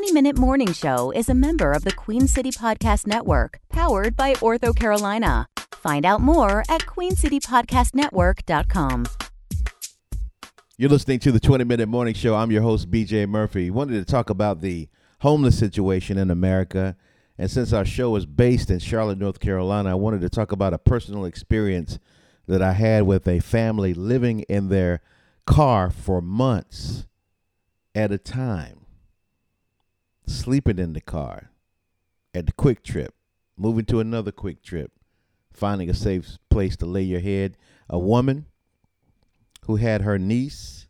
20-Minute Morning Show is a member of the Queen City Podcast Network, powered by OrthoCarolina. Find out more at QueenCityPodcastNetwork.com. You're listening to the 20-Minute Morning Show. I'm your host, BJ Murphy. Wanted to talk about the homeless situation in America. And since our show is based in Charlotte, North Carolina, I wanted to talk about a personal experience that I had with a family living in their car for months at a time, sleeping in the car at the Quick Trip, moving to another Quick Trip, finding a safe place to lay your head. A woman who had her niece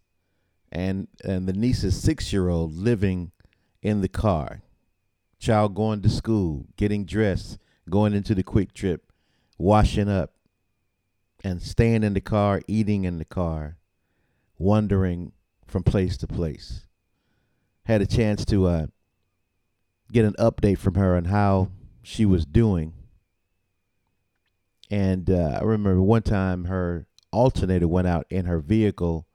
and the niece's 6-year-old living in the car, child going to school, getting dressed, going into the Quick Trip, washing up, and staying in the car, eating in the car, wandering from place to place. Had a chance to get an update from her on how she was doing. And I remember one time her alternator went out in her vehicle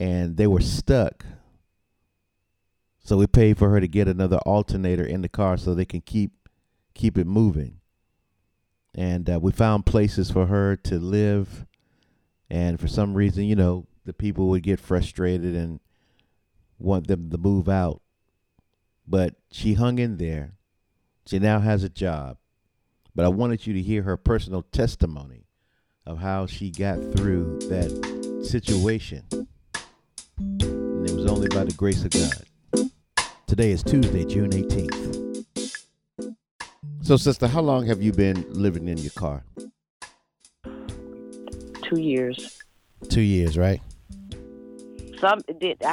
and they were stuck. So we paid for her to get another alternator in the car so they can keep it moving. And we found places for her to live. And for some reason, you know, the people would get frustrated and want them to move out. But she hung in there. She now has a job. But I wanted you to hear her personal testimony of how she got through that situation. And it was only by the grace of God. Today is Tuesday, June 18th. So, sister, how long have you been living in your car? 2 years. 2 years, right? I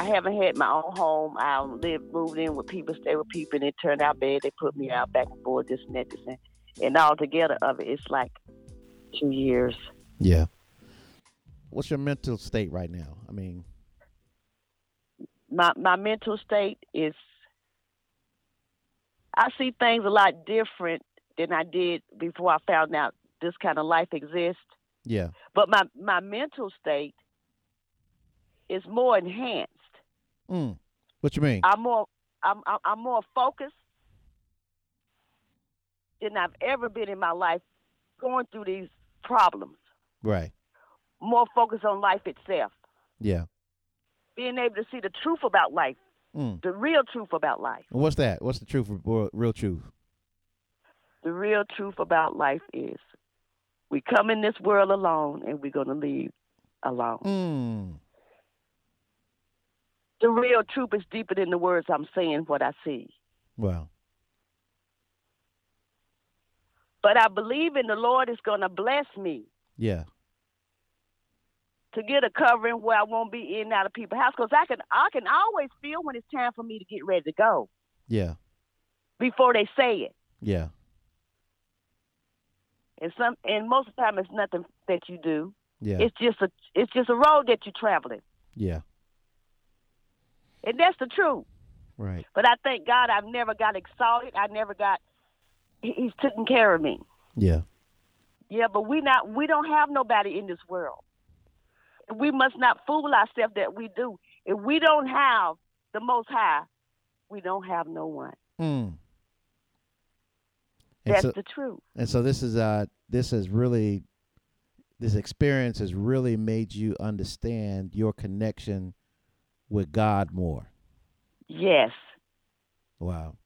haven't had my own home. I moved in with people, stayed with people, and it turned out bad. They put me out back and forth, this and that, this and that. And all together of it, it's like 2 years. Yeah. What's your mental state right now? I mean, my mental state is, I see things a lot different than I did before I found out this kind of life exists. Yeah. But my mental state is more enhanced. Mm. What you mean? I'm more focused than I've ever been in my life going through these problems. Right. More focused on life itself. Yeah. Being able to see the truth about life. Mm. The real truth about life. What's that? What's the truth? Real truth. The real truth about life is we come in this world alone and we're going to leave alone. Mm. The real truth is deeper than the words I'm saying, what I see. Wow. But I believe in the Lord is going to bless me. Yeah. To get a covering where I won't be in and out of people's house. Because I can always feel when it's time for me to get ready to go. Yeah. Before they say it. Yeah. And most of the time it's nothing that you do. Yeah. It's just a road that you're traveling. Yeah. And that's the truth. Right. But I thank God I've never got exalted. He's taking care of me. Yeah. Yeah, but we don't have nobody in this world. We must not fool ourselves that we do. If we don't have the Most High, we don't have no one. Mm. That's the truth. And so this experience has really made you understand your connection with God more. Yes. Wow.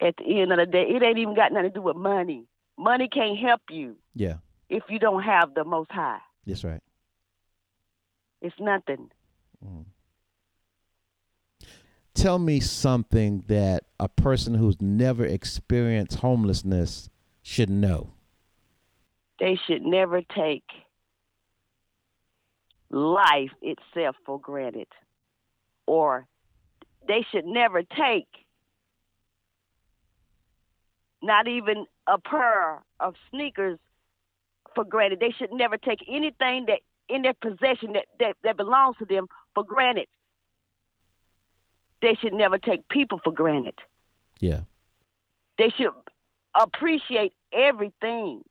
At the end of the day, it ain't even got nothing to do with money. Money can't help you. Yeah. If you don't have the Most High. That's right. It's nothing. Mm. Tell me something that a person who's never experienced homelessness should know. They should never take life itself for granted, or they should never take not even a pair of sneakers for granted. They should never take anything that in their possession that belongs to them for granted. They should never take people for granted. Yeah. They should appreciate everything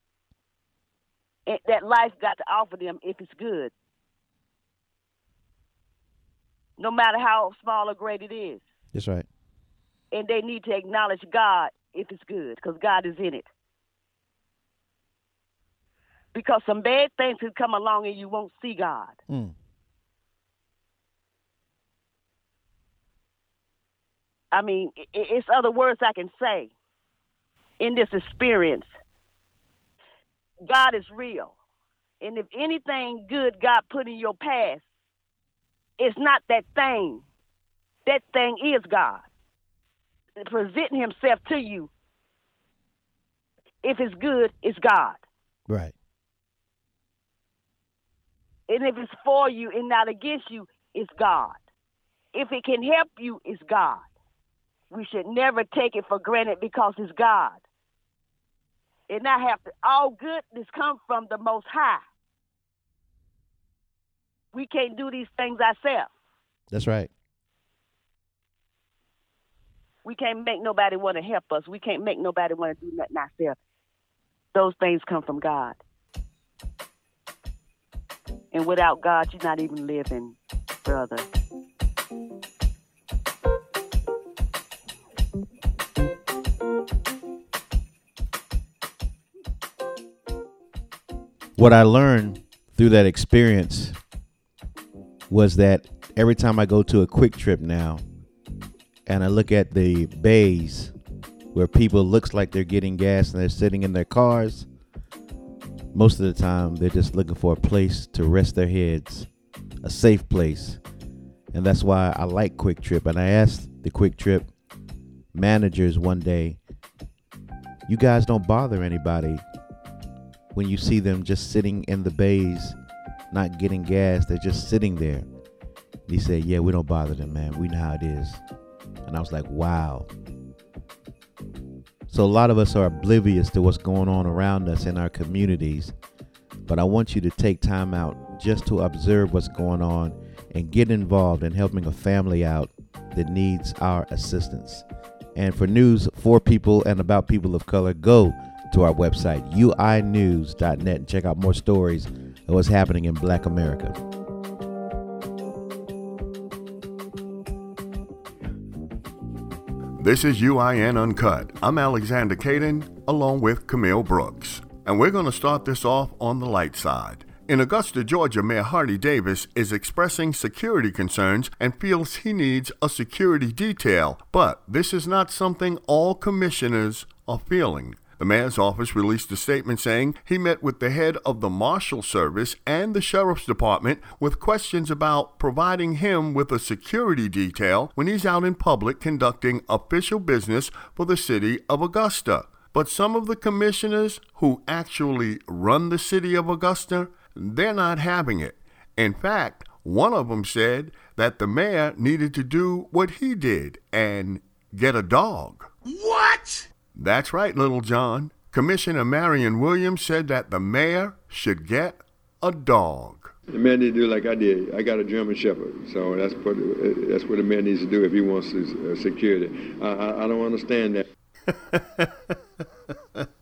that life got to offer them if it's good. No matter how small or great it is. That's right. and they need to acknowledge God if it's good, because God is in it. Because some bad things can come along and you won't see God. Mm. I mean, it's other words I can say in this experience. God is real. And if anything good God put in your past, it's not that thing. That thing is God presenting himself to you. If it's good, it's God. Right. And if it's for you and not against you, it's God. If it can help you, it's God. We should never take it for granted because it's God. And I have to, all goodness comes from the Most High. We can't do these things ourselves. That's right. We can't make nobody want to help us. We can't make nobody want to do nothing ourselves. Those things come from God. And without God, you're not even living, brother. What I learned through that experience was that every time I go to a Quick Trip now and I look at the bays where people looks like they're getting gas and they're sitting in their cars, most of the time they're just looking for a place to rest their heads, a safe place. And that's why I like Quick Trip. And I asked the Quick Trip managers one day, you guys don't bother anybody when you see them just sitting in the bays, not getting gas, they're just sitting there? He said, yeah, we don't bother them, man. We know how it is. And I was like, wow. So a lot of us are oblivious to what's going on around us in our communities, but I want you to take time out just to observe what's going on and get involved in helping a family out that needs our assistance. And for news for people and about people of color, go to our website, uinews.net, and check out more stories of what's happening in Black America. This is UIN Uncut. I'm Alexander Caden, along with Camille Brooks. And we're going to start this off on the light side. In Augusta, Georgia, Mayor Hardy Davis is expressing security concerns and feels he needs a security detail. But this is not something all commissioners are feeling. The mayor's office released a statement saying he met with the head of the Marshal Service and the Sheriff's Department with questions about providing him with a security detail when he's out in public conducting official business for the city of Augusta. But some of the commissioners who actually run the city of Augusta, they're not having it. In fact, one of them said that the mayor needed to do what he did and get a dog. What? That's right, Little John. Commissioner Marion Williams said that the mayor should get a dog. The mayor needs to do like I did. I got a German Shepherd, so that's what the mayor needs to do if he wants his security. I don't understand that.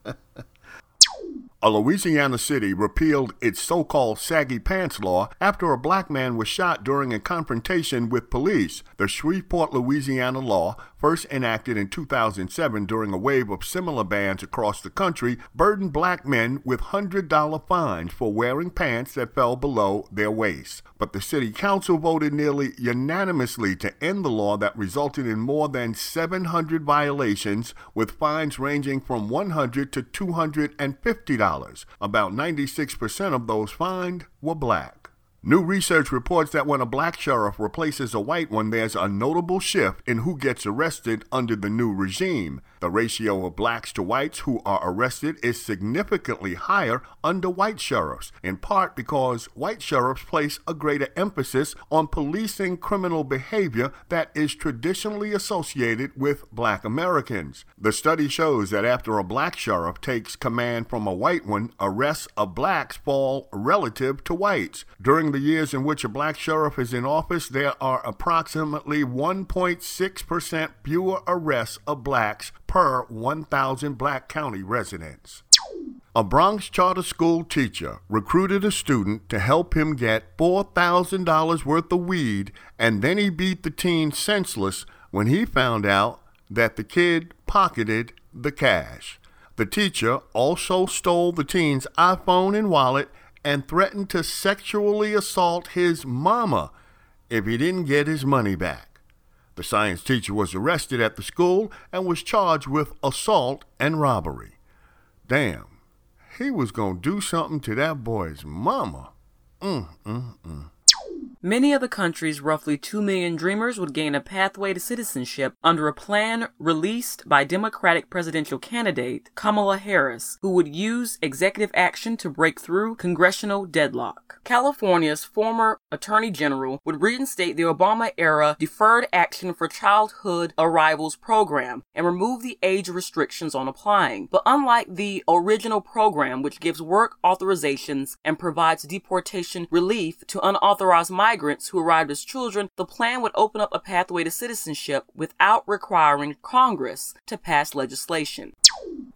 A Louisiana city repealed its so-called saggy pants law after a black man was shot during a confrontation with police. The Shreveport, Louisiana law, first enacted in 2007 during a wave of similar bans across the country, burdened black men with $100 fines for wearing pants that fell below their waist. But the city council voted nearly unanimously to end the law that resulted in more than 700 violations, with fines ranging from $100 to $250. About 96% of those fined were black. New research reports that when a black sheriff replaces a white one, there's a notable shift in who gets arrested under the new regime. The ratio of blacks to whites who are arrested is significantly higher under white sheriffs, in part because white sheriffs place a greater emphasis on policing criminal behavior that is traditionally associated with black Americans. The study shows that after a black sheriff takes command from a white one, arrests of blacks fall relative to whites. During the years in which a black sheriff is in office, there are approximately 1.6% fewer arrests of blacks per 1,000 black county residents. A Bronx charter school teacher recruited a student to help him get $4,000 worth of weed, and then he beat the teen senseless when he found out that the kid pocketed the cash. The teacher also stole the teen's iPhone and wallet and threatened to sexually assault his mama if he didn't get his money back. The science teacher was arrested at the school and was charged with assault and robbery. Damn, he was gonna do something to that boy's mama. Many of the country's roughly 2 million dreamers would gain a pathway to citizenship under a plan released by Democratic presidential candidate Kamala Harris, who would use executive action to break through congressional deadlock. California's former Attorney General would reinstate the Obama-era Deferred Action for Childhood Arrivals program and remove the age restrictions on applying. But unlike the original program, which gives work authorizations and provides deportation relief to unauthorized migrants who arrived as children, the plan would open up a pathway to citizenship without requiring Congress to pass legislation.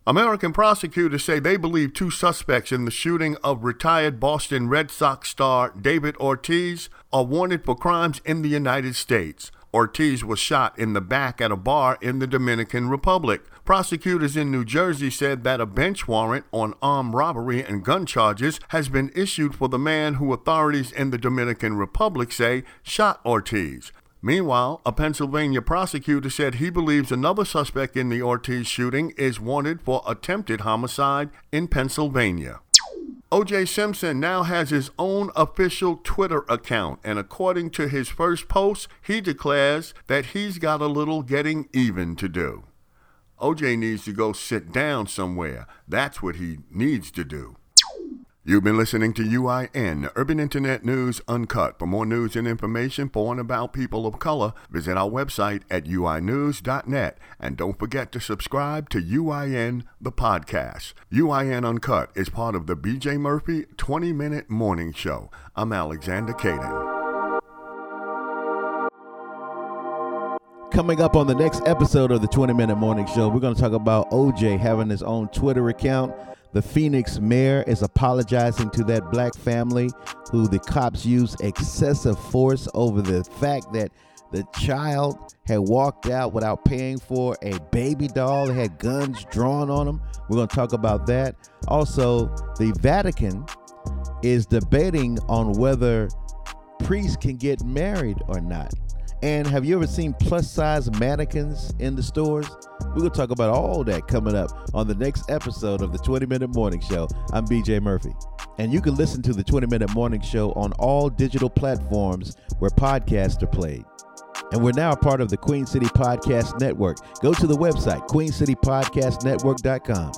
American prosecutors say they believe two suspects in the shooting of retired Boston Red Sox star David Ortiz are wanted for crimes in the United States. Ortiz was shot in the back at a bar in the Dominican Republic. Prosecutors in New Jersey said that a bench warrant on armed robbery and gun charges has been issued for the man who authorities in the Dominican Republic say shot Ortiz. Meanwhile, a Pennsylvania prosecutor said he believes another suspect in the Ortiz shooting is wanted for attempted homicide in Pennsylvania. O.J. Simpson now has his own official Twitter account, and according to his first post, he declares that he's got a little getting even to do. O.J. needs to go sit down somewhere. That's what he needs to do. You've been listening to UIN, Urban Internet News Uncut. For more news and information for and about people of color, visit our website at uinews.net. And don't forget to subscribe to UIN, the podcast. UIN Uncut is part of the BJ Murphy 20-Minute Morning Show. I'm Alexander Caden. Coming up on the next episode of the 20-Minute Morning Show, we're going to talk about OJ having his own Twitter account. The Phoenix mayor is apologizing to that black family who the cops used excessive force over the fact that the child had walked out without paying for a baby doll that had guns drawn on them. We're going to talk about that. Also, the Vatican is debating on whether priests can get married or not. And have you ever seen plus-size mannequins in the stores? We're going to talk about all that coming up on the next episode of the 20-Minute Morning Show. I'm BJ Murphy. And you can listen to the 20-Minute Morning Show on all digital platforms where podcasts are played. And we're now a part of the Queen City Podcast Network. Go to the website, QueenCityPodcastNetwork.com.